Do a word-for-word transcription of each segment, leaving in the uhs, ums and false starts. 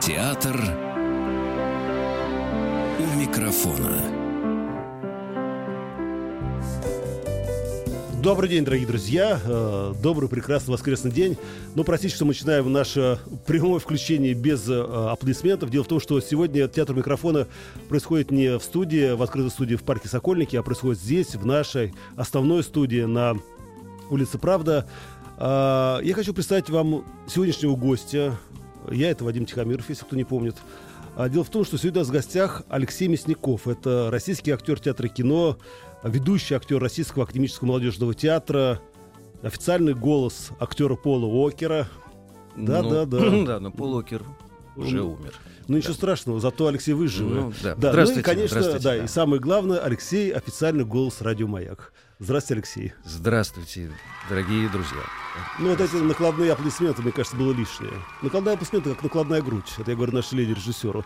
Театр у микрофона. Добрый день, дорогие друзья. Добрый, прекрасный воскресный день. Ну, простите, что мы начинаем наше прямое включение без аплодисментов. Дело в том, что сегодня театр микрофона происходит не в студии, в открытой студии в парке Сокольники, а происходит здесь, в нашей основной студии на улице Правда. Я хочу представить вам сегодняшнего гостя. Я — это Вадим Тихомиров, если кто не помнит. Дело в том, что сегодня у нас в гостях Алексей Мясников. Это российский актер театра и кино, ведущий актер Российского академического молодежного театра, официальный голос актера Пола Уокера. Да, ну, да, да. Да, но Пол Уокер уже ну, умер. Ну, да. Ничего страшного, зато Алексей выживет. Ну, да. Да. Здравствуйте. Ну, и, конечно, здравствуйте, да, да. И самое главное, Алексей — официальный голос «Радио Маяк». Здравствуйте, Алексей. Здравствуйте, дорогие друзья. Ну, вот эти накладные аплодисменты, мне кажется, было лишнее. Накладные аплодисменты, как накладная грудь. Это я говорю нашей леди-режиссеру.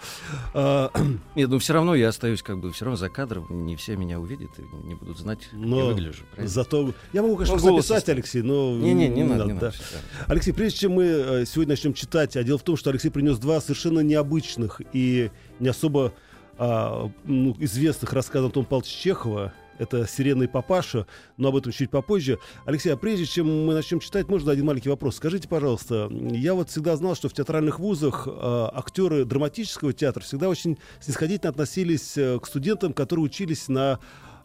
Нет, ну все равно я остаюсь как бы все равно за кадром. Не все меня увидят и не будут знать, как я выгляжу. Правильно? Зато я могу, конечно, ну, записать, Алексей, но... Не-не, не, не надо. Не надо, да. Надо, да. Алексей, прежде чем мы сегодня начнем читать, а дело в том, что Алексей принес два совершенно необычных и не особо а, ну, известных рассказа Антона Павловича Чехова. Это «Сирена» и «Папаша», но об этом чуть попозже. Алексей, а прежде чем мы начнем читать, можно один маленький вопрос? Скажите, пожалуйста, я вот всегда знал, что в театральных вузах э, актеры драматического театра всегда очень снисходительно относились к студентам, которые учились на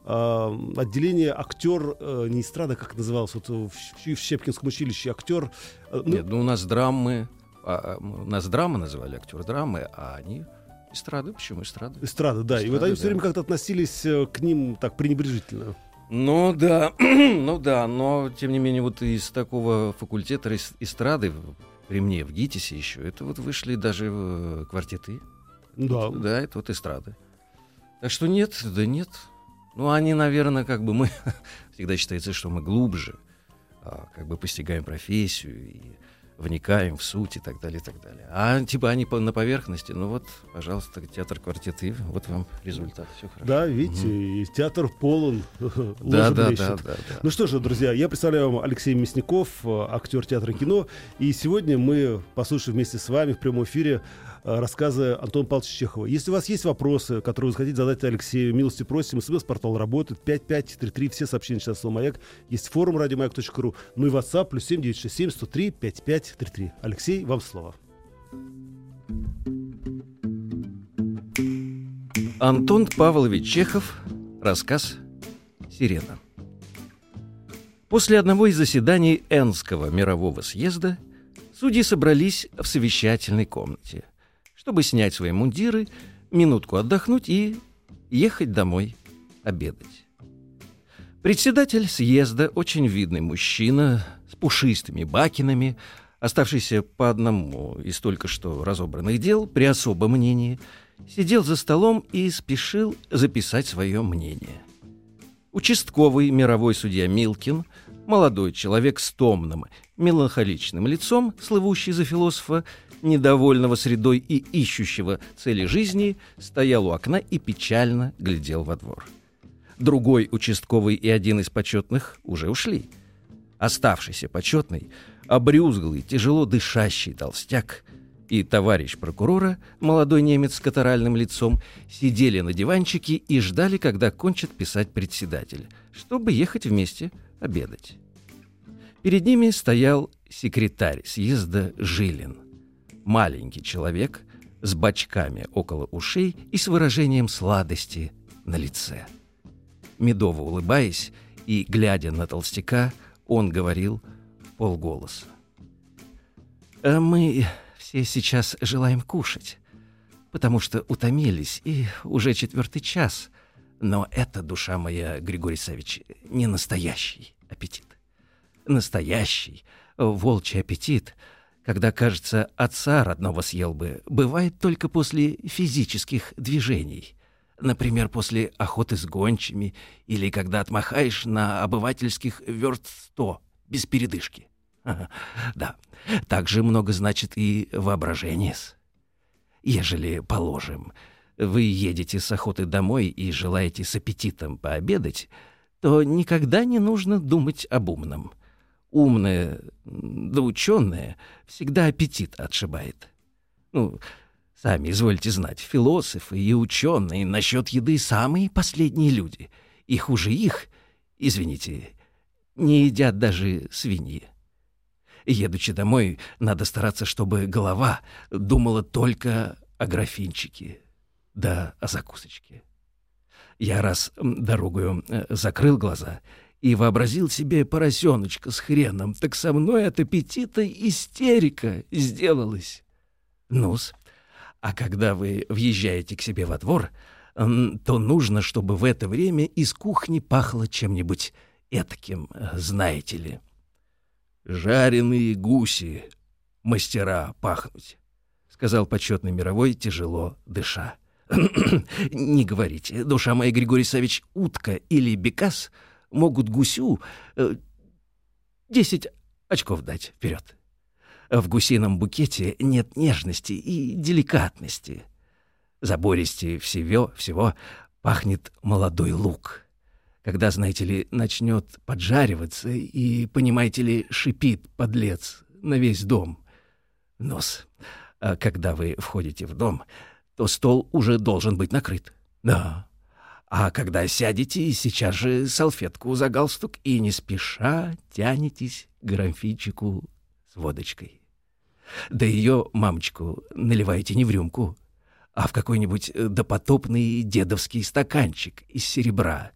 э, отделении актер, э, не эстрада, как это называлось, вот в, в Щепкинском училище, актер... Э, ну... Нет, ну у нас драмы, а, у нас драмы называли, актер драмы, а они... Эстрады, почему эстрады? Эстрады, да. Эстрады, и вот они да. все время как-то относились к ним так пренебрежительно. Ну да, ну да, но тем не менее вот из такого факультета эстрады при мне в ГИТИСе еще, это вот вышли даже квартеты. Да. Вот, да, это вот эстрады. Так что нет, да нет. Ну они, наверное, как бы мы всегда считается, что мы глубже, как бы постигаем профессию и вникаем в суть и так далее, и так далее. А типа они по, на поверхности, ну вот, пожалуйста, театр квартеты, вот вам результат, все хорошо. Да, видите, угу. И театр полон, да, да, да, да, да. Ну что же, друзья, я представляю вам Алексей Мясников, актер театра и кино, и сегодня мы послушаем вместе с вами в прямом эфире рассказы Антона Павловича Чехова. Если у вас есть вопросы, которые вы хотите задать Алексею, милости просим, СМС-портал работает, пять пять три три, все сообщения сейчас слово «Маяк», есть форум радиомаяк.ру, ну и WhatsApp, плюс семь девять шесть семь сто три пятьдесят пять тридцать три. Алексей, вам слово. Антон Павлович Чехов. Рассказ «Сирена». После одного из заседаний Энского мирового съезда судьи собрались в совещательной комнате, чтобы снять свои мундиры, минутку отдохнуть и ехать домой обедать. Председатель съезда, очень видный мужчина с пушистыми бакинами, оставшийся по одному из только что разобранных дел, при особом мнении, сидел за столом и спешил записать свое мнение. Участковый мировой судья Милкин, молодой человек с томным, меланхоличным лицом, слывущий за философа, недовольного средой и ищущего цели жизни, стоял у окна и печально глядел во двор. Другой участковый и один из почетных уже ушли. Оставшийся почетный, обрюзглый, тяжело дышащий толстяк и товарищ прокурора, молодой немец с катаральным лицом, сидели на диванчике и ждали, когда кончит писать председатель, чтобы ехать вместе обедать. Перед ними стоял секретарь съезда Жилин. Маленький человек с бочками около ушей и с выражением сладости на лице. Медово улыбаясь и глядя на толстяка, он говорил вполголоса: «Мы все сейчас желаем кушать, потому что утомились, и уже четвертый час. Но это, душа моя, Григорий Савич, не настоящий аппетит. Настоящий волчий аппетит, когда, кажется, отца родного съел бы, бывает только после физических движений, например, после охоты с гончими или когда отмахаешь на обывательских верст сто без передышки. Ага, да, также много значит и воображение. Ежели, положим, вы едете с охоты домой и желаете с аппетитом пообедать, то никогда не нужно думать об умном. Умное, да ученое, всегда аппетит отшибает. Ну, сами извольте знать, философы и ученые насчет еды самые последние люди. И хуже их, извините, не едят даже свиньи. Едучи домой, надо стараться, чтобы голова думала только о графинчике, да о закусочке. Я раз дорогою закрыл глаза и вообразил себе поросеночка с хреном, так со мной от аппетита истерика сделалась. Ну-с, а когда вы въезжаете к себе во двор, то нужно, чтобы в это время из кухни пахло чем-нибудь этаким, знаете ли. «Жареные гуси, мастера пахнуть», — сказал почетный мировой, тяжело дыша. «Не говорите, душа моя, Григорий Савич, утка или бекас могут гусю десять очков дать вперед. В гусином букете нет нежности и деликатности. Забористее всего, всего пахнет молодой лук. Когда, знаете ли, начнет поджариваться и, понимаете ли, шипит подлец на весь дом. Нос. А когда вы входите в дом, то стол уже должен быть накрыт. Да. А когда сядете, сейчас же салфетку за галстук и не спеша тянетесь к графинчику с водочкой. Да ее, мамочку, наливаете не в рюмку, а в какой-нибудь допотопный дедовский стаканчик из серебра.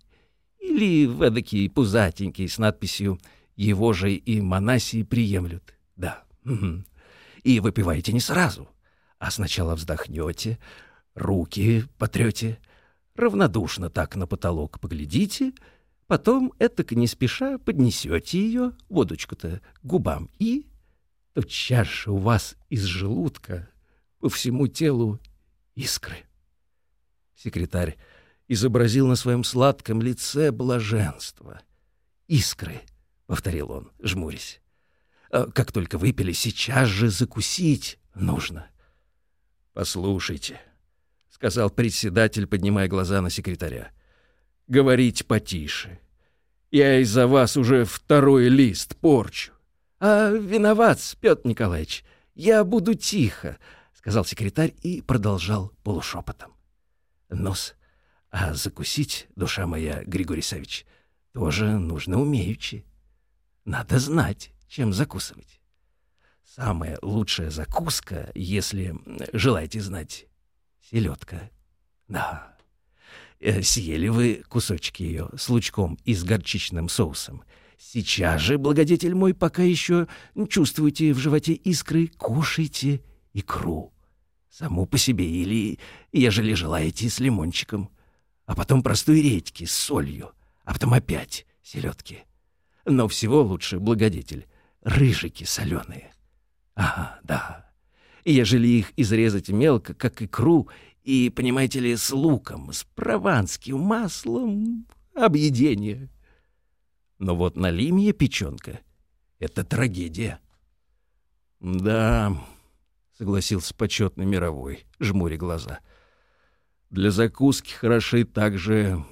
Или в эдакий пузатенький с надписью «Его же и монасии приемлют». Да. И выпиваете не сразу, а сначала вздохнете, руки потрете, равнодушно так на потолок поглядите, потом этак не спеша поднесете ее, водочку-то, к губам, и тотчас же у вас из желудка по всему телу искры. Секретарь изобразил на своем сладком лице блаженство. «Искры», — повторил он, жмурясь. «Как только выпили, сейчас же закусить нужно». «Послушайте», — сказал председатель, поднимая глаза на секретаря. «Говорите потише. Я из-за вас уже второй лист порчу». «А виноват, Петр Николаевич, я буду тихо», — сказал секретарь и продолжал полушепотом. «Нос. А закусить, душа моя, Григорий Савич, тоже нужно умеючи. Надо знать, чем закусывать. Самая лучшая закуска, если желаете знать, селедка. Да. Съели вы кусочки ее с лучком и с горчичным соусом. Сейчас же, благодетель мой, пока еще чувствуете в животе искры, кушайте икру. Саму по себе или, ежели желаете, с лимончиком. А потом простой редьки с солью, а потом опять селедки. Но всего лучше, благодетель, рыжики соленые. Ага, да. Ежели их изрезать мелко, как икру, и, понимаете ли, с луком, с прованским маслом, объедение. Но вот на лимье печенка — это трагедия». «Да», — согласился почетный мировой, жмуря глаза, — «для закуски хороши также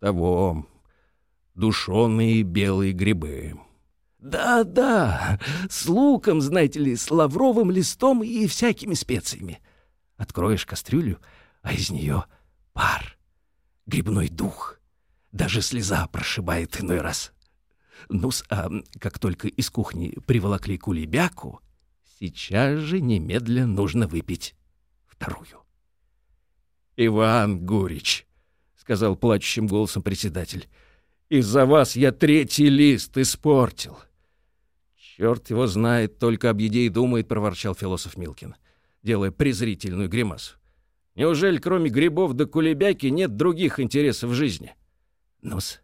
того душеные белые грибы». «Да-да, с луком, знаете ли, с лавровым листом и всякими специями. Откроешь кастрюлю, а из нее пар, грибной дух, даже слеза прошибает иной раз. Ну-с, а как только из кухни приволокли кулебяку, сейчас же немедленно нужно выпить вторую». «Иван Гурич, — сказал плачущим голосом председатель, — из-за вас я третий лист испортил». «Черт его знает, только об еде и думает, — проворчал философ Милкин, делая презрительную гримасу. — Неужели кроме грибов да кулебяки нет других интересов в жизни?» «Ну-с,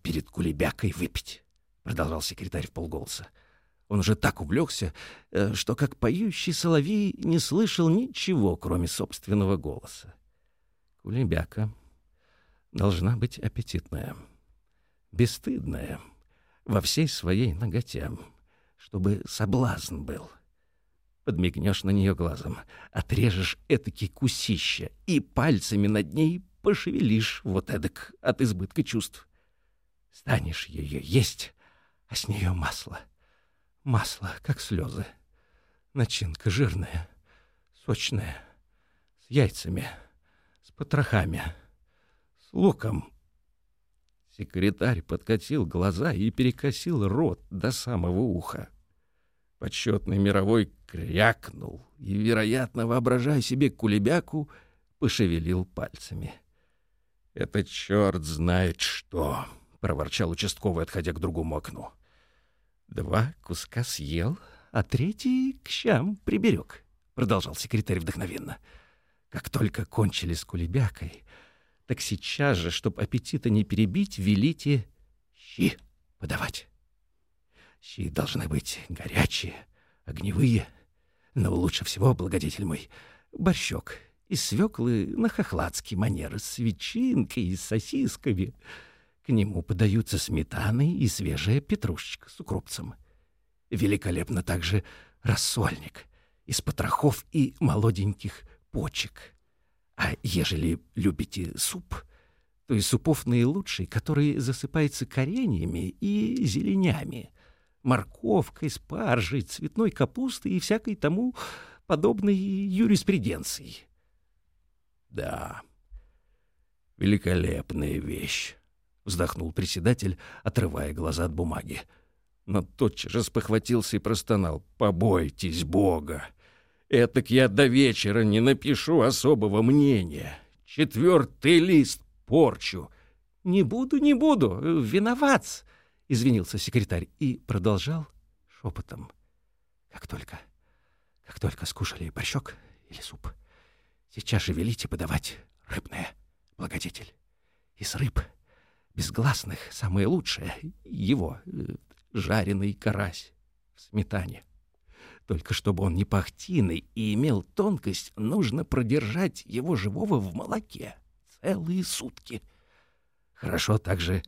перед кулебякой выпить, — продолжал секретарь вполголоса. Он уже так увлекся, что, как поющий соловей, не слышал ничего, кроме собственного голоса. — Кулебяка должна быть аппетитная, бесстыдная, во всей своей наготе, чтобы соблазн был. подмигнешь на нее глазом, отрежешь этакий кусище и пальцами над ней пошевелишь вот эдак от избытка чувств. Станешь ее есть, а с нее масло. Масло, как слезы. Начинка жирная, сочная, с яйцами, с потрохами, с луком. Секретарь подкатил глаза и перекосил рот до самого уха. Почетный мировой крякнул и, вероятно, воображая себе кулебяку, пошевелил пальцами. — Это черт знает что! — проворчал участковый, отходя к другому окну. — Два куска съел, а третий к щам приберег, — продолжал секретарь вдохновенно. — Как только кончили с кулебякой, так сейчас же, чтоб аппетита не перебить, велите щи подавать. Щи должны быть горячие, огневые, но лучше всего, благодетель мой, борщок из свеклы на хохладский манер, с ветчинкой и сосисками. К нему подаются сметаны и свежая петрушечка с укропцем. Великолепно также рассольник из потрохов и молоденьких почек. А ежели любите суп, то и супов наилучший, который засыпается кореньями и зеленями, морковкой, спаржей, цветной капустой и всякой тому подобной юриспруденцией. Да, великолепная вещь, — вздохнул председатель, отрывая глаза от бумаги. Но тотчас же спохватился и простонал. — Побойтесь Бога! Этак я до вечера не напишу особого мнения. Четвертый лист порчу. — Не буду, не буду. Виноват, — извинился секретарь и продолжал шепотом. — Как только, как только скушали борщок или суп, сейчас же велите подавать рыбное, благодетель. Из рыб безгласных самое лучшее его... жареный карась в сметане. Только чтобы он не пахтиный и имел тонкость, нужно продержать его живого в молоке целые сутки. Хорошо также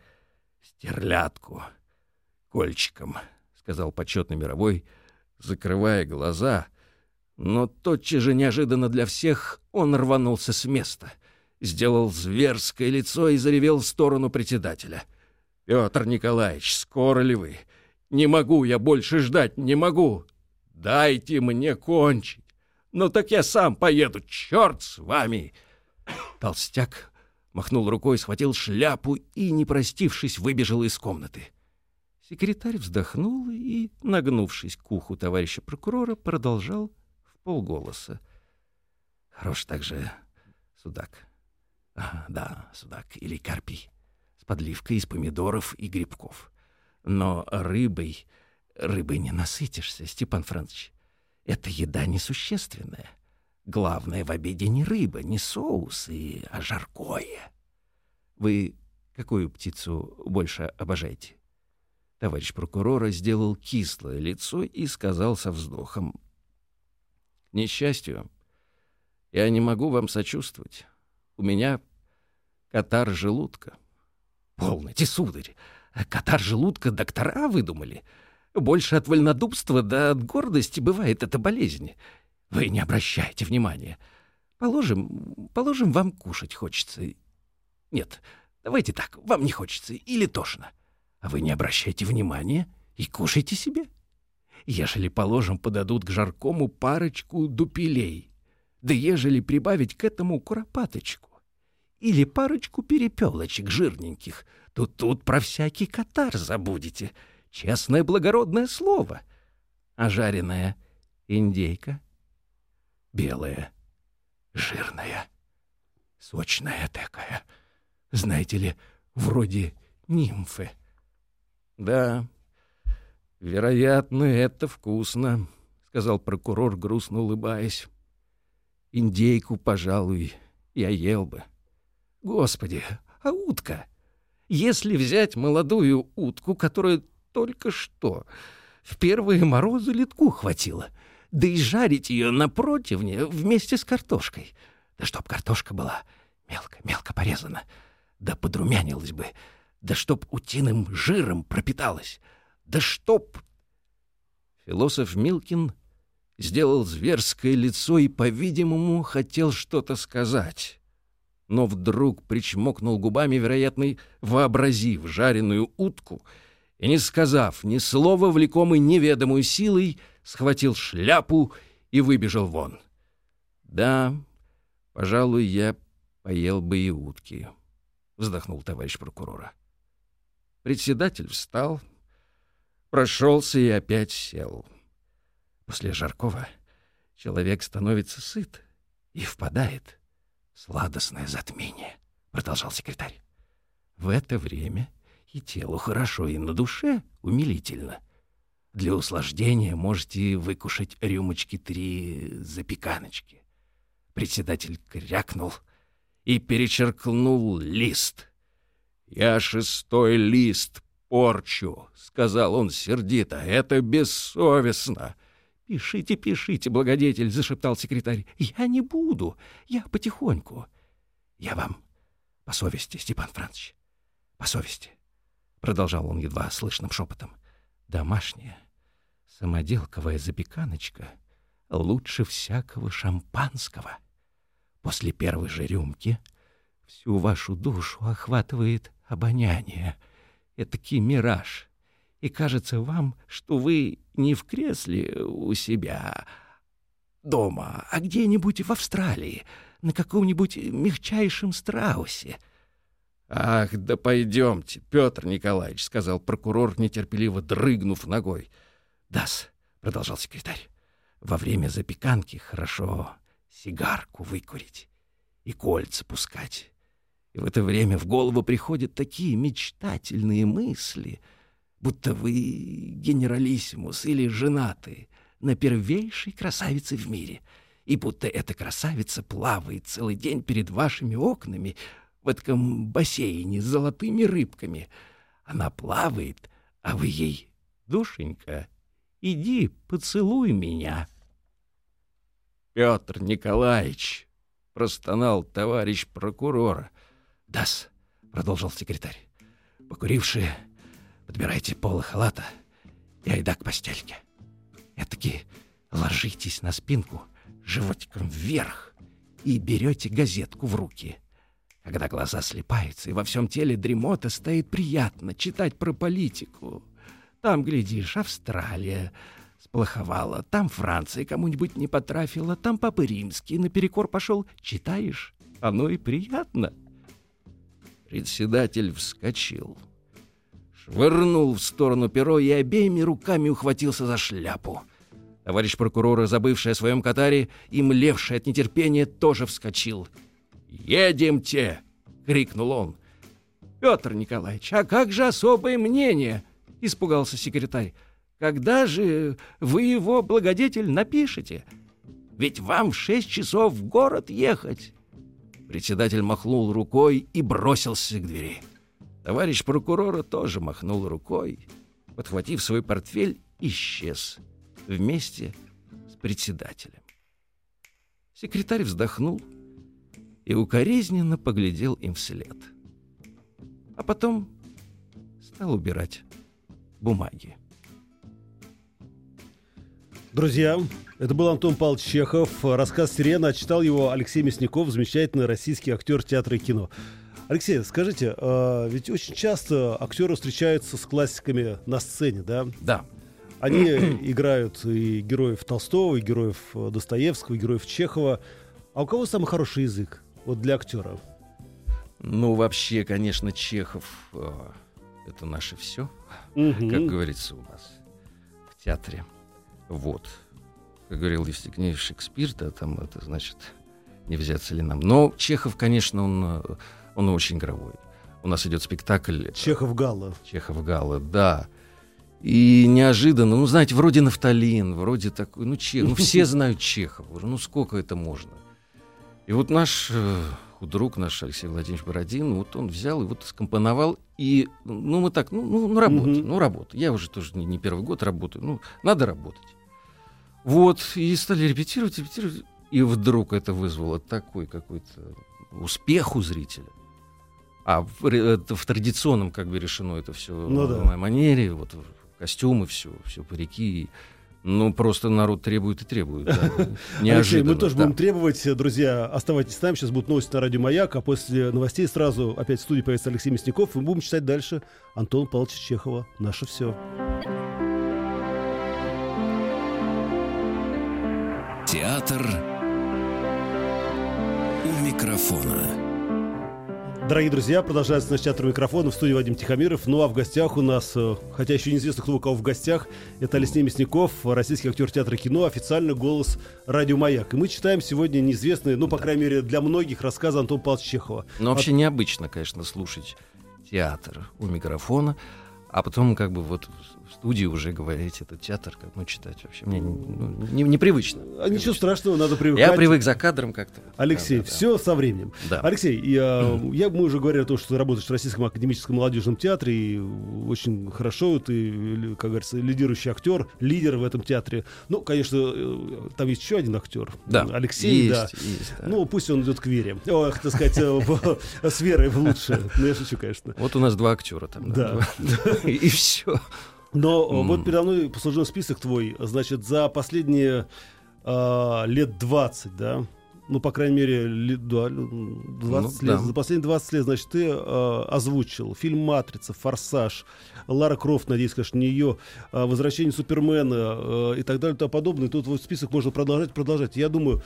стерлядку кольчиком, — сказал почетный мировой, закрывая глаза, но тотчас же неожиданно для всех он рванулся с места, сделал зверское лицо и заревел в сторону председателя. — Петр Николаевич, скоро ли вы? Не могу я больше ждать, не могу. Дайте мне кончить. Ну так я сам поеду, черт с вами. Толстяк махнул рукой, схватил шляпу и, не простившись, выбежал из комнаты. Секретарь вздохнул и, нагнувшись к уху товарища прокурора, продолжал вполголоса. — Хорош также судак. А, — Да, судак или карпий. Подливкой из помидоров и грибков. Но рыбой... Рыбой не насытишься, Степан Францович. Это еда несущественная. Главное в обеде не рыба, не соусы, а жаркое. Вы какую птицу больше обожаете? Товарищ прокурора сделал кислое лицо и сказал со вздохом. К несчастью, я не могу вам сочувствовать. У меня катар желудка. — Полноте, сударь! Катар желудка доктора выдумали. Больше от вольнодумства да от гордости бывает эта болезнь. Вы не обращайте внимания. Положим, положим, вам кушать хочется. Нет, давайте так, вам не хочется или тошно. А вы не обращайте внимания и кушайте себе. Ежели, положим, подадут к жаркому парочку дупелей, да ежели прибавить к этому куропаточку, или парочку перепелочек жирненьких, то тут про всякий катар забудете. Честное благородное слово. А жареная индейка? Белая, жирная, сочная такая. Знаете ли, вроде нимфы. Да, вероятно, это вкусно, сказал прокурор, грустно улыбаясь. Индейку, пожалуй, я ел бы. Господи, а утка? Если взять молодую утку, которая только что в первые морозы литку хватила, да и жарить ее на противне вместе с картошкой, да чтоб картошка была мелко-мелко порезана, да подрумянилась бы, да чтоб утиным жиром пропиталась, да чтоб... Философ Милкин сделал зверское лицо и, по-видимому, хотел что-то сказать. Но вдруг причмокнул губами, вероятно, вообразив жареную утку, и, не сказав ни слова, влекомый неведомой силой, схватил шляпу и выбежал вон. «Да, пожалуй, я поел бы и утки», — вздохнул товарищ прокурора. Председатель встал, прошелся и опять сел. После жаркого человек становится сыт и впадает в сладостное затмение, — продолжал секретарь. В это время и телу хорошо, и на душе умилительно. Для услаждения можете выкушать рюмочки три запеканочки. Председатель крякнул и перечеркнул лист. «Я шестой лист порчу», — сказал он сердито. «Это бессовестно». «Пишите, пишите, благодетель», — зашептал секретарь. «Я не буду, я потихоньку». «Я вам по совести, Степан Францович, по совести», — продолжал он едва слышным шепотом. «Домашняя самоделковая запеканочка лучше всякого шампанского. После первой же рюмки всю вашу душу охватывает обоняние, этакий мираж, и кажется вам, что вы не в кресле у себя дома, а где-нибудь в Австралии, на каком-нибудь мягчайшем страусе». «Ах, да пойдемте, Петр Николаевич», — сказал прокурор, нетерпеливо дрыгнув ногой. «Да-с», — продолжал секретарь, — «во время запеканки хорошо сигарку выкурить и кольца пускать. И в это время в голову приходят такие мечтательные мысли, будто вы генералиссимус или женаты на первейшей красавице в мире, и будто эта красавица плавает целый день перед вашими окнами в этом бассейне с золотыми рыбками. Она плавает, а вы ей: душенька, иди поцелуй меня». «Петр Николаевич», — простонал товарищ прокурор. «Да-с», — продолжил секретарь, — «покурившие, подбирайте полы халата и айда к постельке. Этаки ложитесь на спинку животиком вверх и берете газетку в руки. Когда глаза слипаются и во всем теле дремота, стоит приятно читать про политику. Там, глядишь, Австралия сплоховала, там Франция кому-нибудь не потрафила, там Папа Римский наперекор пошел. Читаешь, оно и приятно». Председатель вскочил, швырнул в сторону перо и обеими руками ухватился за шляпу. Товарищ прокурора, забывший о своем катаре и млевший от нетерпения, тоже вскочил. «Едемте!» — крикнул он. «Петр Николаевич, а как же особое мнение?» — испугался секретарь. «Когда же вы его, благодетель, напишете? Ведь вам в шесть часов в город ехать!» Председатель махнул рукой и бросился к двери. Товарищ прокурора тоже махнул рукой, подхватив свой портфель, исчез вместе с председателем. Секретарь вздохнул и укоризненно поглядел им вслед. А потом стал убирать бумаги. Друзья, это был Антон Павлович Чехов. Рассказ «Сирена», читал его Алексей Мясников, замечательный российский актер театра и кино. Алексей, скажите, ведь очень часто актеры встречаются с классиками на сцене, да? Да. Они играют и героев Толстого, и героев Достоевского, и героев Чехова. А у кого самый хороший язык вот для актера? Ну, вообще, конечно, Чехов — это наше все, угу. Как говорится у нас в театре. Вот. Как говорил Евстигнеев Шекспир, да, там это значит не взяться ли нам. Но Чехов, конечно, он, он очень игровой. У нас идет спектакль «Чехов-Галла». «Чехов-Галла», да. И неожиданно, ну, знаете, вроде Нафталин, вроде такой, ну, Чехов, ну, все знают Чехова, ну, сколько это можно. И вот наш э, худрук, наш Алексей Владимирович Бородин, вот он взял и вот скомпоновал. И, ну, мы так, ну, ну, ну работа, mm-hmm. ну, работа. Я уже тоже не, не первый год работаю, ну, надо работать. Вот, и стали репетировать, репетировать. И вдруг это вызвало такой какой-то успех у зрителя. А в, в традиционном, как бы, решено это все ну, в да. моей манере, вот костюмы, все, все парики. Ну, просто народ требует и требует. Да. Алексей, мы тоже да. будем требовать. Друзья, оставайтесь с нами. Сейчас будут новости на Радио Маяк. А после новостей сразу опять в студии появится Алексей Мясников. И мы будем читать дальше Антона Павловича Чехова «Наше все». Театр у микрофона. Дорогие друзья, продолжается наш театр микрофона. В студии Вадим Тихомиров. Ну а в гостях у нас, хотя еще неизвестно, кто у кого в гостях, это Алексей Мясников, российский актер театра и кино, официально голос «Радио Маяк». И мы читаем сегодня неизвестные, ну, по да. крайней мере, для многих, рассказы Антона Павловича Чехова. Ну, вообще От... необычно, конечно, слушать театр у микрофона, а потом как бы вот в студии уже говорить этот театр, как ну, читать вообще. Мне ну, не, непривычно. А ничего страшного, надо привыкать. Я привык за кадром как-то. Алексей, да, да, все да. со временем. Да. Алексей, я, mm-hmm. я, мы уже говорили о том, что ты работаешь в Российском академическом молодежном театре, и очень хорошо, ты, как говорится, лидирующий актер, лидер в этом театре. Ну, конечно, там есть еще один актер. Да. Алексей, есть, да. Есть, да. Ну, пусть он идет к Вере. О, так сказать, с Верой лучше. Ну, я шучу, конечно. Вот у нас два актера там. Да. И все. Но mm. вот передо мной послужил список твой. Значит, за последние э, лет двадцать, да? Ну, по крайней мере, лет, да, двадцать ну, лет. Да. За последние двадцать лет, значит, ты э, озвучил фильм «Матрица», «Форсаж», «Лара Крофт», надеюсь, конечно, не ее, э, «Возвращение Супермена» э, и так далее и тому подобное. Тут вот список можно продолжать, продолжать. Я думаю...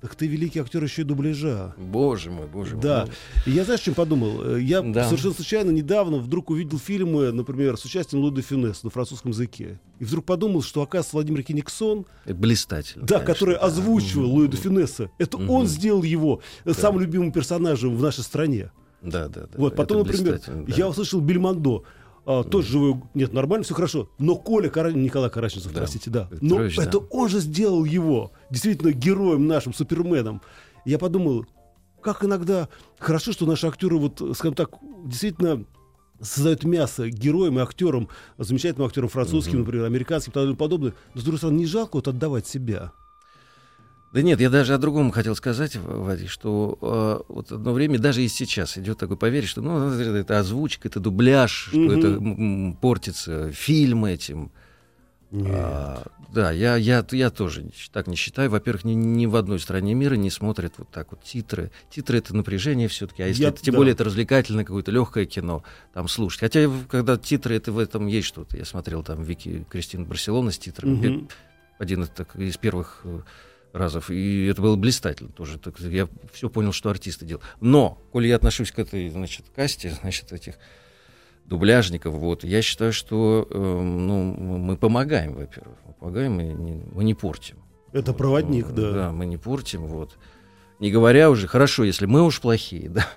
Так ты великий актер еще и дубляжа. Боже мой, боже мой. Да. И я, знаешь, чем подумал? Я да. совершенно случайно недавно вдруг увидел фильмы, например, с участием Луи де Фюнес на французском языке. И вдруг подумал, что, оказывается, Владимир Кенигсон... Блистательно. Да, конечно, который да. озвучивал Луи де Фюнеса. Это mm-hmm. он сделал его да. самым любимым персонажем в нашей стране. Да, да, да. Вот, потом, это например, да. я услышал «Бельмондо». А, тоже живой, нет, нормально, все хорошо. Но Коля Караченцев, Николай Караченцев, да. простите, да. Но Петрович, это да. он же сделал его действительно героем нашим, Суперменом. Я подумал, как иногда хорошо, что наши актеры, вот, скажем так, действительно создают мясо героям и актерам, замечательным актерам французским, угу. например, американским и тому подобное. Но, с другой стороны, не жалко вот отдавать себя. Да нет, я даже о другом хотел сказать, Вадик, что э, вот одно время, даже и сейчас, идет такое поверье, что ну, это озвучка, это дубляж, mm-hmm. что это м- портится фильм этим. А, да, я, я, я тоже так не считаю. Во-первых, ни, ни в одной стране мира не смотрят вот так вот титры. Титры — это напряжение все-таки, а если я, это, тем да. более это развлекательное какое-то легкое кино, там слушать. Хотя когда титры, это в этом есть что-то. Я смотрел там Вики Кристин Барселона с титрами. Mm-hmm. Один так, из первых... разов. И это было блистательно тоже. Так, я все понял, что артисты делают. Но, коли я отношусь к этой, значит, касте, значит, этих дубляжников, вот, я считаю, что э, ну, мы помогаем, во-первых. Мы помогаем и не, мы не портим. Это вот, проводник, мы, да. Да, мы не портим, вот. Не говоря уже, хорошо, если мы уж плохие, да,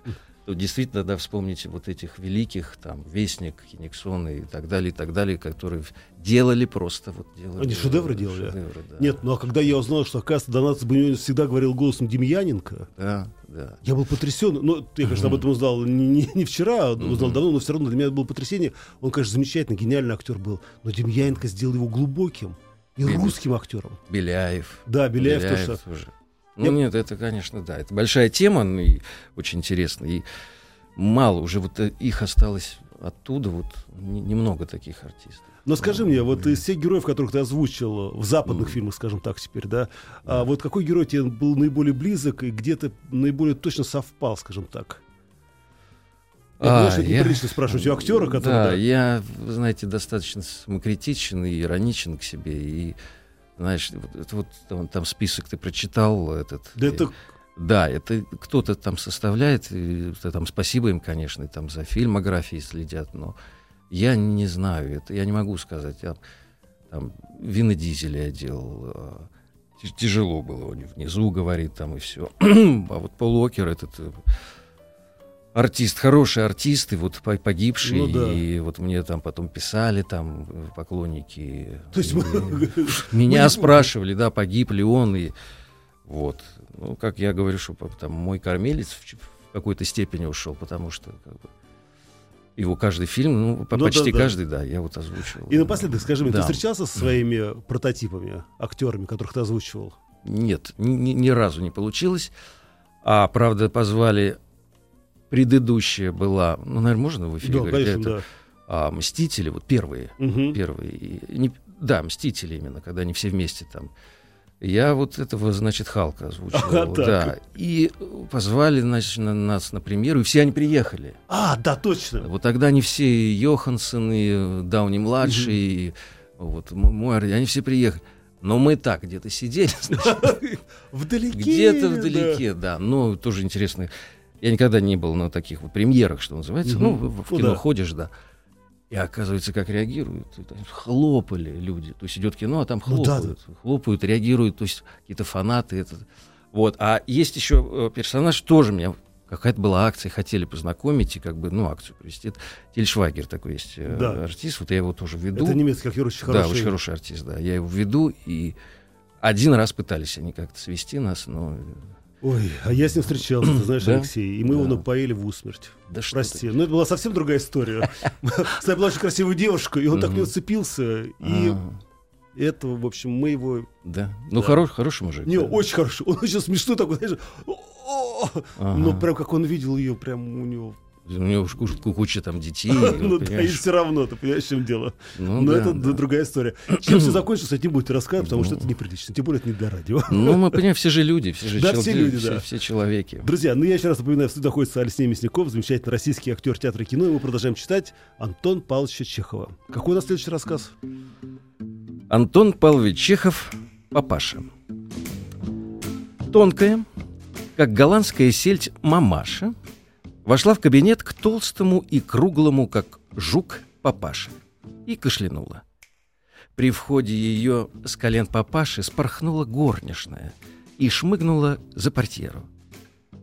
то действительно, да, вспомните вот этих великих, там, Вестник, Кенигсон и так далее, и так далее, которые делали просто, вот, делали... Они шедевры делали? Шедевры, да. Нет, ну, а когда я узнал, что, оказывается, Донацкий Бельмондо всегда говорил голосом Демьяненко, да, да. я был потрясен, ну, я, конечно, mm-hmm. об этом узнал не, не, не вчера, узнал mm-hmm. давно, но все равно для меня это было потрясение. Он, конечно, замечательный, гениальный актер был, но Демьяненко сделал его глубоким и Беляев. Русским актером. Беляев. Да, Беляев, Беляев тоже. тоже. Ну я... нет, это, конечно, да, это большая тема, ну, и очень интересная, и мало уже вот их осталось оттуда, вот немного не таких артистов. Но скажи ну, мне, вот и... из всех героев, которых ты озвучил в западных mm. фильмах, скажем так, теперь, да, mm. а вот какой герой тебе был наиболее близок и где-то наиболее точно совпал, скажем так? Я, а, конечно, я... неприлично спрашивать у актера, который... Да, да, я, вы знаете, достаточно самокритичен и ироничен к себе, и знаешь, вот, это вот там, там список ты прочитал этот. Да, и, это... да, это кто-то там составляет, и, там спасибо им, конечно, и, там за фильмографией следят, но я не знаю, это я не могу сказать. Я, там Вина Дизеля я делал, тяжело было, он внизу говорит там и все. А вот Пол Уокер этот артист, хороший артист, и вот погибший, ну, да. и вот мне там потом писали там поклонники, то есть, меня спрашивали, да, погиб ли он, и вот, ну, как я говорю, что там мой кормилец в какой-то степени ушел, потому что как бы, его каждый фильм, ну, ну почти да, каждый, да. да, я вот озвучивал. И напоследок, скажи мне, да. ты встречался со своими прототипами, актерами, которых ты озвучивал? Нет, ни, ни разу не получилось, а, правда, позвали... Предыдущая была, ну, наверное, можно в эфире да, говорить, конечно, это, да. а, «Мстители», вот первые, угу. первые. И не, Да, «Мстители» именно, когда они все вместе там. Я вот этого, значит, Халка озвучивал. А, да. И позвали, значит, на нас на премьеру, и все они приехали. А, да, точно. Вот тогда они все, и Йоханссон, и Дауни-младший, и вот Мойер, они все приехали. Но мы так где-то сидели, значит, вдалеке. Где-то вдалеке, да. да. Но тоже интересно. Я никогда не был на таких вот премьерах, что называется. Ну, в, в кино ходишь, да. И оказывается, как реагируют. Хлопали люди. То есть идет кино, а там хлопают. Ну, да, да. Хлопают, реагируют. То есть какие-то фанаты. Это... Вот. А есть еще персонаж, тоже меня какая-то была акция, хотели познакомить и как бы, ну, акцию провести. Это Тиль Швагер такой есть да. артист. Вот я его тоже веду. Это немецкий актер, очень хороший. Да, очень хороший артист, да. Я его веду, и один раз пытались они как-то свести нас, но... Ой, а я с ним встречался, ты знаешь, да? Алексей, и мы да. его напоили в усмерть. Да прости, но это была совсем другая история. С ней была очень красивая девушка, и он так не уцепился, и этого, в общем, мы его... Да, ну хороший мужик. Не, очень хороший, он очень смешной такой, знаешь, но прям как он видел ее, прям у него... У него куча там детей. Ну да, и все равно, ты понимаешь, в чем дело. Но это другая история. Чем все закончится, этим будете рассказывать, потому что это неприлично. Тем более это не для радио. Ну мы понимаем, все же люди, все же человеки, все человеки. Друзья, ну я еще раз напоминаю, в студии находится Алексей Мясников, замечательный российский актер театра и кино. И мы продолжаем читать Антона Павловича Чехова. Какой у нас следующий рассказ? Антон Павлович Чехов, «Папаша». Тонкая, как голландская сельдь, мамаша вошла в кабинет к толстому и круглому, как жук, папаше, и кашлянула. При входе ее с колен папаши спорхнула горничная и шмыгнула за портьеру.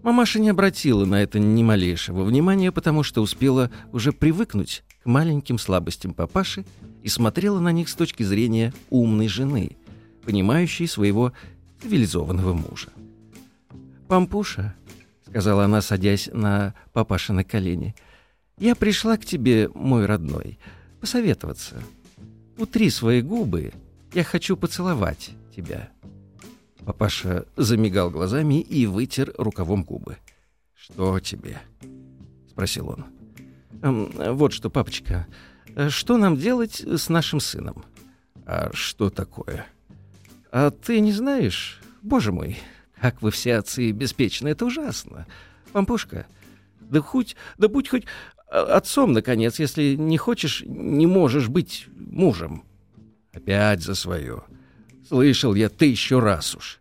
Мамаша не обратила на это ни малейшего внимания, потому что успела уже привыкнуть к маленьким слабостям папаши и смотрела на них с точки зрения умной жены, понимающей своего цивилизованного мужа. «Пампуша», сказала она, садясь на папашины колени. «Я пришла к тебе, мой родной, посоветоваться. Утри свои губы, я хочу поцеловать тебя». Папаша замигал глазами и вытер рукавом губы. «Что тебе?» — спросил он. «Эм, вот что, папочка, что нам делать с нашим сыном?» «А что такое?» «А ты не знаешь? Боже мой! Как вы все отцы беспечны, это ужасно. Пампушка, да, хоть, да будь хоть отцом, наконец, если не хочешь, не можешь быть мужем». Опять за свое. Слышал я тысячу раз уж.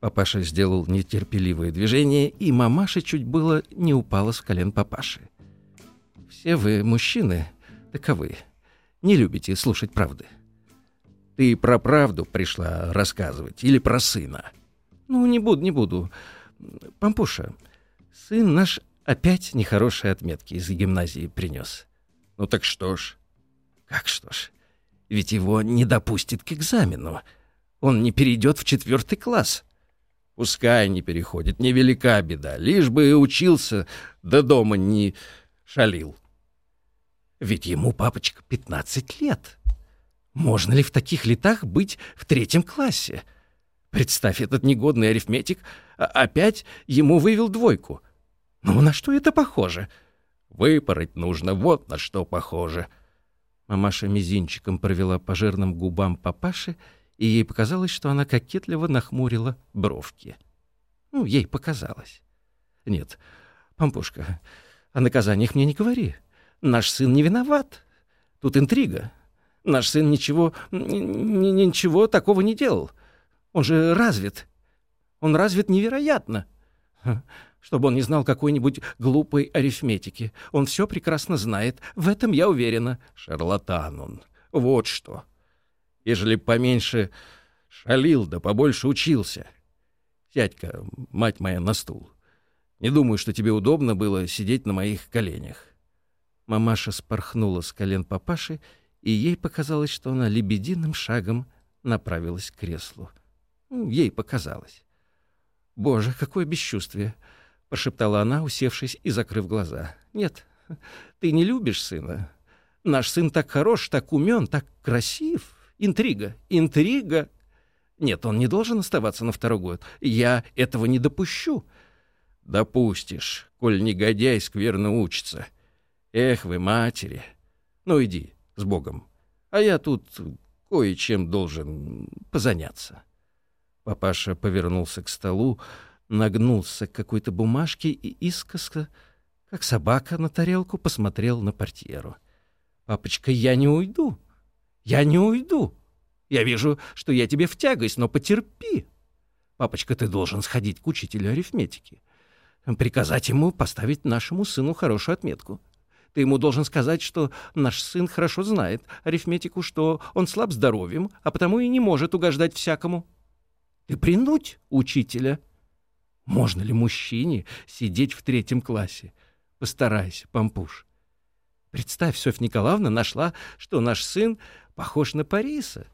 Папаша сделал нетерпеливое движение, и мамаша чуть было не упала с колен папаши. «Все вы, мужчины, таковы. Не любите слушать правды». «Ты про правду пришла рассказывать или про сына?» «Ну, не буду, не буду. Пампуша, сын наш опять нехорошие отметки из гимназии принес». «Ну так что ж?» «Как что ж? Ведь его не допустят к экзамену. Он не перейдет в четвертый класс». «Пускай не переходит, невелика беда. Лишь бы учился, да дома не шалил». «Ведь ему, папочка, пятнадцать лет. Можно ли в таких летах быть в третьем классе? Представь, этот негодный арифметик опять ему вывел двойку. Ну, на что это похоже?» «Выпороть нужно, вот на что похоже». Мамаша мизинчиком провела по жирным губам папаши, и ей показалось, что она кокетливо нахмурила бровки. Ну, ей показалось. «Нет, Пампушка, о наказаниях мне не говори. Наш сын не виноват. Тут интрига. Наш сын ничего, ничего такого не делал. Он же развит. Он развит невероятно. Чтобы он не знал какой-нибудь глупой арифметики. Он все прекрасно знает. В этом я уверена». «Шарлатан он. Вот что. Ежели поменьше шалил, да побольше учился. Сядь-ка, мать моя, на стул. Не думаю, что тебе удобно было сидеть на моих коленях». Мамаша спорхнула с колен папаши, и ей показалось, что она лебединым шагом направилась к креслу. Ей показалось. «Боже, какое бесчувствие!» — прошептала она, усевшись и закрыв глаза. «Нет, ты не любишь сына. Наш сын так хорош, так умен, так красив. Интрига, интрига! Нет, он не должен оставаться на второй год. Я этого не допущу». «Допустишь, коль негодяй скверно учится. Эх вы, матери! Ну иди, с Богом. А я тут кое-чем должен позаняться». Папаша повернулся к столу, нагнулся к какой-то бумажке и искоса, как собака на тарелку, посмотрел на портьеру. «Папочка, я не уйду! Я не уйду! Я вижу, что я тебе в тягость, но потерпи! Папочка, ты должен сходить к учителю арифметики, приказать ему поставить нашему сыну хорошую отметку. Ты ему должен сказать, что наш сын хорошо знает арифметику, что он слаб здоровьем, а потому и не может угождать всякому. Ты принудь учителя. Можно ли мужчине сидеть в третьем классе? Постарайся, Пампуш. Представь, Софья Николаевна нашла, что наш сын похож на Париса.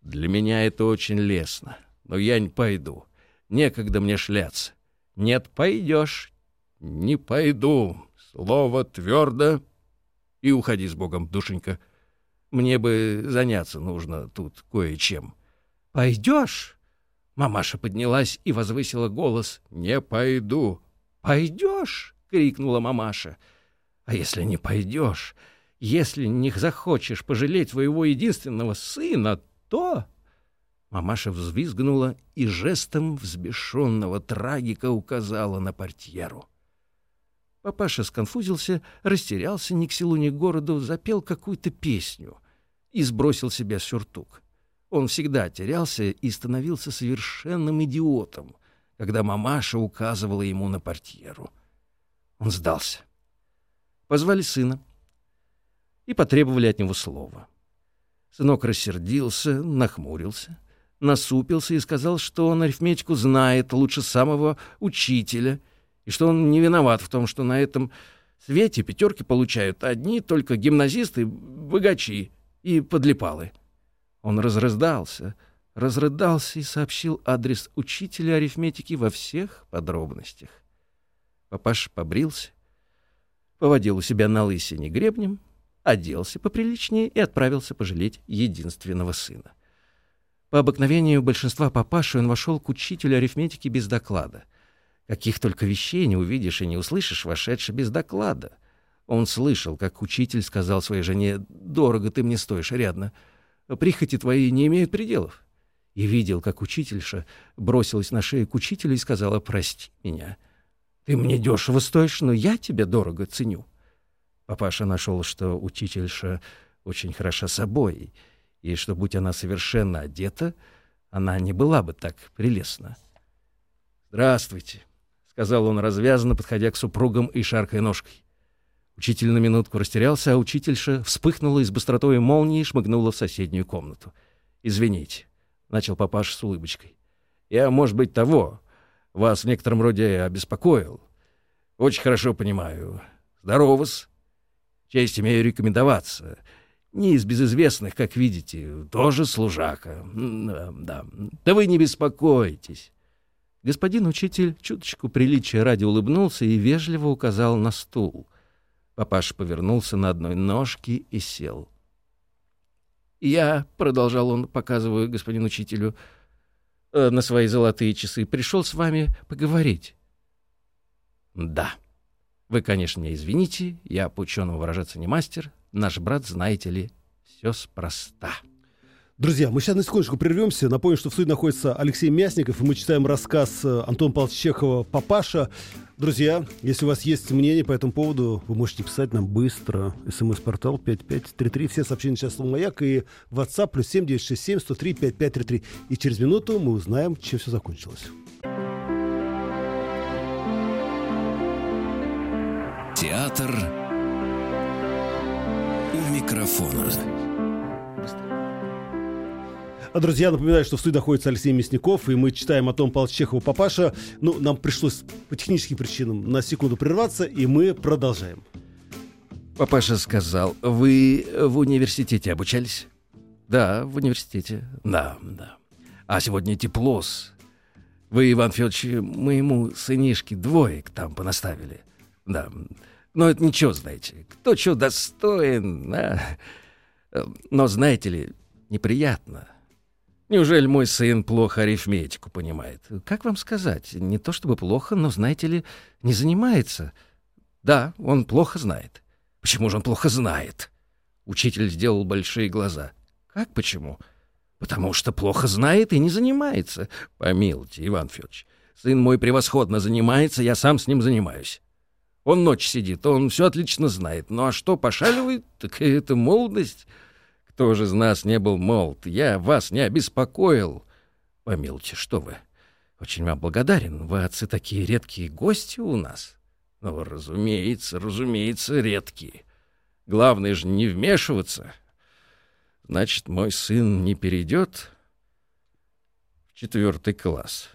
Для меня это очень лестно, но я не пойду. Некогда мне шляться. Нет, пойдешь. Не пойду. Слово твердо. И уходи с Богом, душенька. Мне бы заняться нужно тут кое-чем». «Пойдешь?» Мамаша поднялась и возвысила голос. «Не пойду». «Пойдешь?» — крикнула мамаша. «А если не пойдешь, если не захочешь пожалеть своего единственного сына, то...» Мамаша взвизгнула и жестом взбешенного трагика указала на портьеру. Папаша сконфузился, растерялся ни к селу, ни к городу, запел какую-то песню и сбросил себе сюртук. Он всегда терялся и становился совершенным идиотом, когда мамаша указывала ему на портьеру. Он сдался. Позвали сына и потребовали от него слова. Сынок рассердился, нахмурился, насупился и сказал, что он арифметику знает лучше самого учителя, и что он не виноват в том, что на этом свете пятерки получают одни только гимназисты, богачи и подлипалы. Он разрыдался, разрыдался и сообщил адрес учителя арифметики во всех подробностях. Папаша побрился, поводил у себя на лысине гребнем, оделся поприличнее и отправился пожалеть единственного сына. По обыкновению большинства папаши он вошел к учителю арифметики без доклада. Каких только вещей не увидишь и не услышишь, вошедший без доклада. Он слышал, как учитель сказал своей жене: «Дорого ты мне стоишь, Ариадна. Прихоти твои не имеют пределов». И видел, как учительша бросилась на шею к учителю и сказала: «Прости меня. Ты мне дешево стоишь, но я тебя дорого ценю». Папаша нашел, что учительша очень хороша собой, и что, будь она совершенно одета, она не была бы так прелестна. «Здравствуйте», — сказал он развязно, подходя к супругам и шаркая ножкой. Учитель на минутку растерялся, а учительша вспыхнула и с быстротой молнии шмыгнула в соседнюю комнату. «Извините», — начал папаша с улыбочкой. «Я, может быть, того, вас в некотором роде обеспокоил. Очень хорошо понимаю. Здорово-с. Честь имею рекомендоваться. Не из безызвестных, как видите, тоже служака. Да, да вы не беспокойтесь». Господин учитель чуточку приличия ради улыбнулся и вежливо указал на стул. Папаша повернулся на одной ножке и сел. «Я, — продолжал он, показывая господину учителю э, на свои золотые часы, — пришел с вами поговорить». «Да. Вы, конечно, меня извините, я по-ученому выражаться не мастер. Наш брат, знаете ли, все спроста». Друзья, мы сейчас на секундочку прервемся. Напомню, что в студии находится Алексей Мясников, и мы читаем рассказ Антона Павловича Чехова «Папаша». Друзья, если у вас есть мнение по этому поводу, вы можете писать нам быстро. СМС-портал пять пять три три. Все сообщения сейчас слово «Маяк» и WhatsApp плюс семь девять шесть семь сто три пять пять три три. И через минуту мы узнаем, чем все закончилось. Театр у микрофона. Друзья, напоминаю, что в студии находится Алексей Мясников, и мы читаем о том Павловича Чехова «Папаша». Ну, нам пришлось по техническим причинам на секунду прерваться, и мы продолжаем. Папаша сказал: «Вы в университете обучались?» «Да, в университете». «Да, да. А сегодня тепло-с. Вы, Иван Федорович, моему сынишке двоек там понаставили. Да. Но это ничего, знаете. Кто чего достоин. А? Но, знаете ли, неприятно. Неужели мой сын плохо арифметику понимает? Как вам сказать? Не то чтобы плохо, но, знаете ли, не занимается. Да, он плохо знает». «Почему же он плохо знает?» Учитель сделал большие глаза. Как почему? Потому что плохо знает и не занимается. Помилуйте, Иван Федорович. Сын мой превосходно занимается, я сам с ним занимаюсь. Он ночь сидит, он все отлично знает. Ну а что пошаливает, так это молодость. Кто же из нас не был молод? Я вас не обеспокоил. Помилуйте, что вы. Очень вам благодарен. Вы, отцы, такие редкие гости у нас. Ну, разумеется, разумеется, редкие. Главное же не вмешиваться. Значит, мой сын не перейдет в четвертый класс,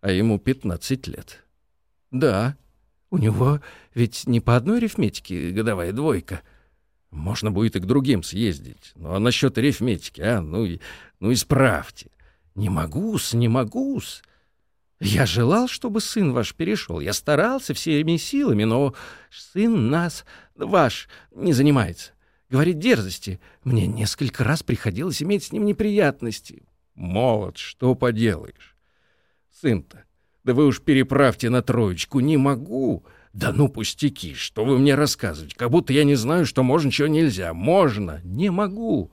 а ему пятнадцать лет. Да, у него ведь не по одной арифметике годовая двойка. Можно будет и к другим съездить. Ну, а насчет арифметики, а, ну, ну исправьте. Не могу-с, не могу-с. Я желал, чтобы сын ваш перешел. Я старался всеми силами, но сын нас, ваш, не занимается. Говорит дерзости. Мне несколько раз приходилось иметь с ним неприятности. Молод, что поделаешь. Сын-то, да вы уж переправьте на троечку. Не могу. Да ну пустяки, что вы мне рассказываете? Как будто я не знаю, что можно, чего нельзя. Можно, не могу.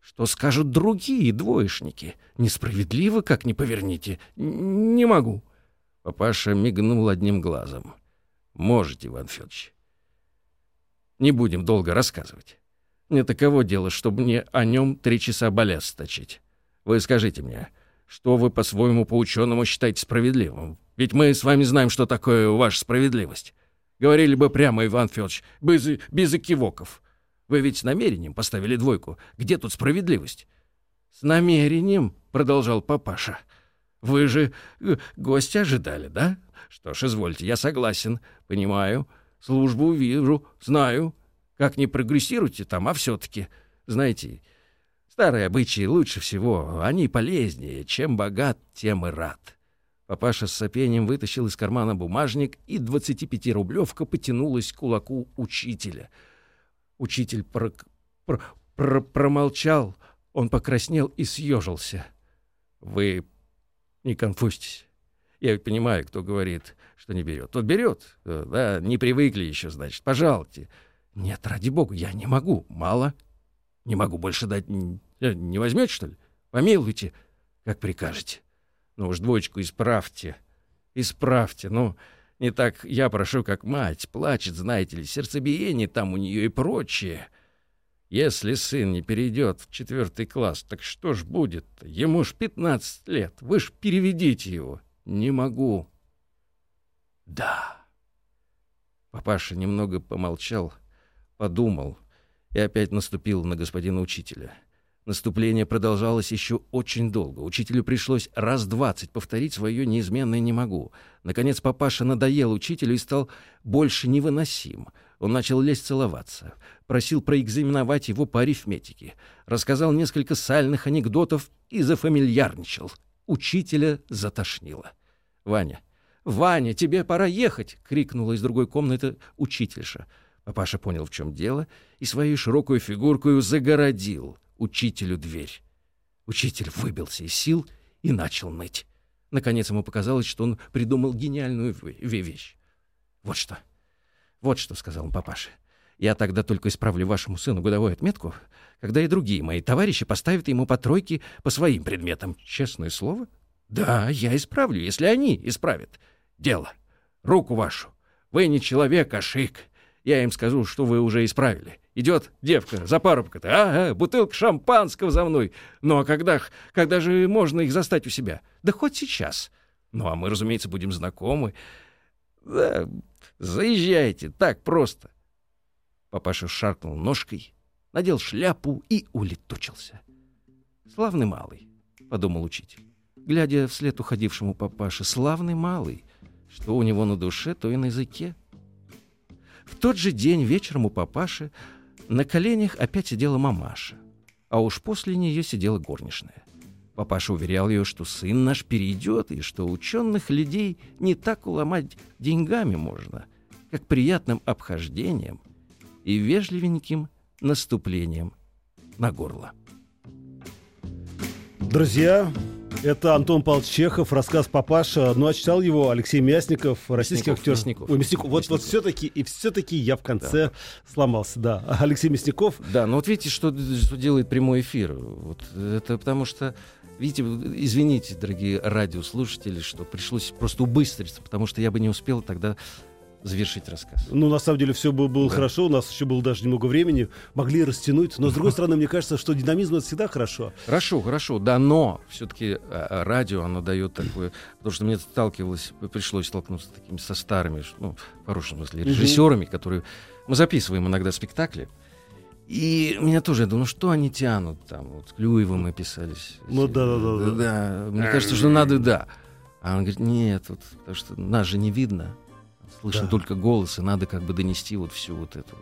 Что скажут другие двоечники? Несправедливо, как ни поверните. Не могу. Папаша мигнул одним глазом. Можете, Иван Федорович. Не будем долго рассказывать. Мне таково дело, чтобы мне о нем три часа балласт точить. Вы скажите мне, что вы по-своему по-ученому считаете справедливым? Ведь мы с вами знаем, что такое ваша справедливость. Говорили бы прямо, Иван Федорович, без, без экивоков. Вы ведь с намерением поставили двойку. Где тут справедливость? — С намерением, — продолжал папаша. — Вы же гостя ожидали, да? Что ж, извольте, я согласен, понимаю. Службу вижу, знаю. Как не прогрессируйте там, а все-таки. Знаете, старые обычаи лучше всего. Они полезнее. Чем богат, тем и рад. Папаша с сопением вытащил из кармана бумажник, и двадцатипятирублевка потянулась к кулаку учителя. Учитель пр- пр- пр- промолчал, он покраснел и съежился. Вы не конфузьтесь. Я ведь понимаю, кто говорит, что не берет. Тот берет, да, не привыкли еще, значит, пожалуйте. Нет, ради бога, я не могу, мало. Не могу больше дать. Не возьмете, что ли? Помилуйте, как прикажете. Ну уж двоечку исправьте, исправьте, ну... Не так я прошу, как мать. Плачет, знаете ли, сердцебиение там у нее и прочее. Если сын не перейдет в четвертый класс, так что ж будет-то? Ему ж пятнадцать лет. Вы ж переведите его. Не могу. Да. Папаша немного помолчал, подумал и опять наступил на господина учителя. Наступление продолжалось еще очень долго. Учителю пришлось раз двадцать повторить свое неизменное «не могу». Наконец папаша надоел учителю и стал больше невыносим. Он начал лезть целоваться, просил проэкзаменовать его по арифметике, рассказал несколько сальных анекдотов и зафамильярничал. Учителя затошнило. «Ваня! Ваня, тебе пора ехать!» — крикнула из другой комнаты учительша. Папаша понял, в чем дело, и свою широкую фигурку загородил учителю дверь. Учитель выбился из сил и начал ныть. Наконец ему показалось, что он придумал гениальную вещь. «Вот что, вот что», — сказал он папаше, — «я тогда только исправлю вашему сыну годовую отметку, когда и другие мои товарищи поставят ему по тройке по своим предметам. Честное слово? Да, я исправлю, если они исправят. Дело. Руку вашу. Вы не человек, а шик. Я им скажу, что вы уже исправили. Идет девка за парубка-то, а, а, бутылка шампанского за мной. Ну, а когда, когда же можно их застать у себя? Да хоть сейчас. Ну, а мы, разумеется, будем знакомы. Да, заезжайте, так просто». Папаша шаркнул ножкой, надел шляпу и улетучился. «Славный малый», — подумал учитель, глядя вслед уходившему папаше, «славный малый, что у него на душе, то и на языке». В тот же день вечером у папаши на коленях опять сидела мамаша, а уж после нее сидела горничная. Папаша уверял ее, что сын наш перейдет, и что ученых людей не так уломать деньгами можно, как приятным обхождением и вежливеньким наступлением на горло. Друзья, Это Антон Павлович Чехов, рассказ «Папаша». Ну, а читал его Алексей Мясников, российский актер. Мясников. Ой, Мясников. Вот, вот все-таки, и все-таки я в конце да. сломался, да. Алексей Мясников. Да, ну вот видите, что, что делает прямой эфир. Вот это потому что, видите, извините, дорогие радиослушатели, что пришлось просто убыстриться, потому что я бы не успел тогда завершить рассказ. Ну, на самом деле, все было, было да. хорошо. У нас еще было даже немного времени. Могли растянуть. Но, с другой стороны, мне кажется, что динамизм — это всегда хорошо. Хорошо, хорошо. Да, но все-таки радио, оно дает такое... Потому что мне сталкивалось, пришлось столкнуться такими со старыми, ну, в хорошем смысле, режиссерами, которые... Мы записываем иногда спектакли. И меня тоже, я думаю, ну что они тянут там? Вот с Клюевым мы писались. Ну, да-да-да. Да, мне кажется, что надо, да. А он говорит, нет, вот, потому что нас же не видно. Слышно да. только голос, и надо как бы донести вот всю вот эту.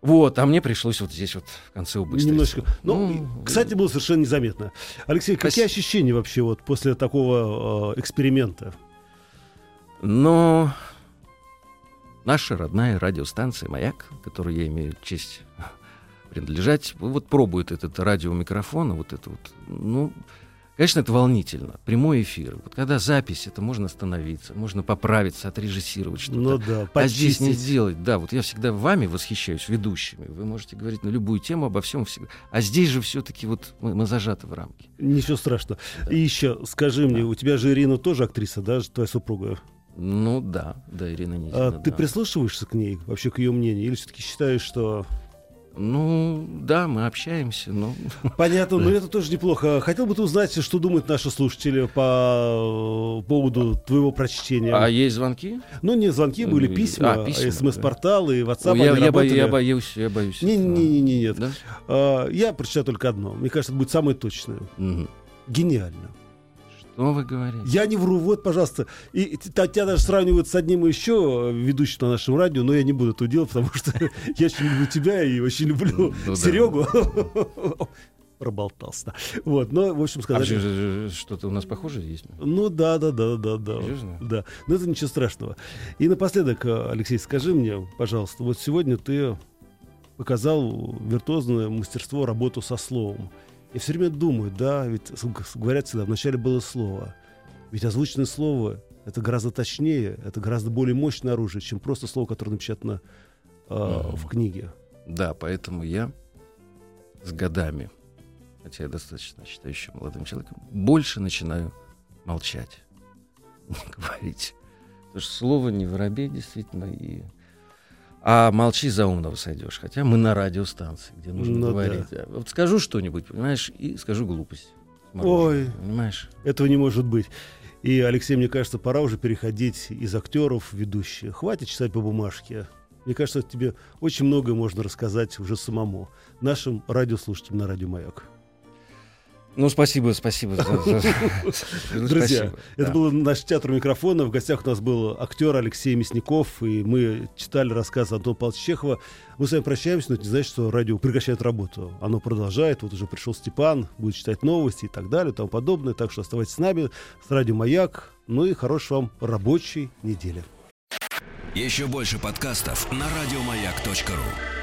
Вот, а мне пришлось вот здесь вот в конце убыстриться. Немножечко. Ну, ну, кстати, было совершенно незаметно. Алексей, спасибо. Какие ощущения вообще вот после такого э, эксперимента? Ну, наша родная радиостанция «Маяк», которой я имею честь принадлежать, вот пробует этот радиомикрофон, вот это вот, ну... Конечно, это волнительно. Прямой эфир. Вот когда запись, это можно остановиться, можно поправиться, отрежиссировать что-то. Ну да, а здесь не сделать. Да, вот я всегда вами восхищаюсь, ведущими. Вы можете говорить на любую тему, обо всем всегда. А здесь же все-таки вот мы, мы зажаты в рамки. Ничего страшного. Да. И еще скажи мне, да. у тебя же Ирина тоже актриса, да, твоя супруга? Ну да, да, Ирина Низина. А да. ты прислушиваешься к ней, вообще к ее мнению? Или все-таки считаешь, что... Ну, да, мы общаемся, но... Понятно, но это тоже неплохо. Хотел бы ты узнать, что думают наши слушатели по поводу твоего прочтения. А есть звонки? Ну, не звонки, были письма, а, письма смс-порталы, WhatsApp. Я, я, бо- я боюсь, я боюсь. Не-не-не, да? а, я прочитаю только одно. Мне кажется, это будет самое точное. Угу. Гениально. Что вы говорите? Я не вру, вот, пожалуйста. И, и, тебя даже сравнивают с одним еще ведущим на нашем радио, но я не буду этого делать, потому что я очень люблю тебя и очень люблю Серегу. Проболтался. Вот, но, в общем, сказали... Что-то у нас похожее есть? Ну, да-да-да-да-да. Да. Но это ничего страшного. И напоследок, Алексей, скажи мне, пожалуйста, вот сегодня ты показал виртуозное мастерство, работу со словом. Я все время думаю, да, ведь говорят всегда, вначале было слово. Ведь озвученное слово — это гораздо точнее, это гораздо более мощное оружие, чем просто слово, которое напечатано э, mm-hmm. в книге. Да, поэтому я с годами, хотя я достаточно считаю еще молодым человеком, больше начинаю молчать, не говорить. Потому что слово не воробей, действительно, и... А молчи, за умного сойдешь. Хотя мы на радиостанции, где нужно ну, говорить. Да. Вот скажу что-нибудь, понимаешь, и скажу глупость. Ой, понимаешь? Этого не может быть. И, Алексей, мне кажется, пора уже переходить из актеров в ведущие. Хватит читать по бумажке. Мне кажется, тебе очень многое можно рассказать уже самому. Нашим радиослушателям на Радио Маяк. Ну, спасибо, спасибо. Друзья, это был наш театр микрофона. В гостях у нас был актер Алексей Мясников. И мы читали рассказы Антона Павловича Чехова. Мы с вами прощаемся, но это не значит, что радио прекращает работу. Оно продолжает. Вот уже пришел Степан, будет читать новости и так далее, и тому подобное. Так что оставайтесь с нами, с Радио Маяк. Ну и хорошей вам рабочей недели. Еще больше подкастов на радиомаяк точка ру.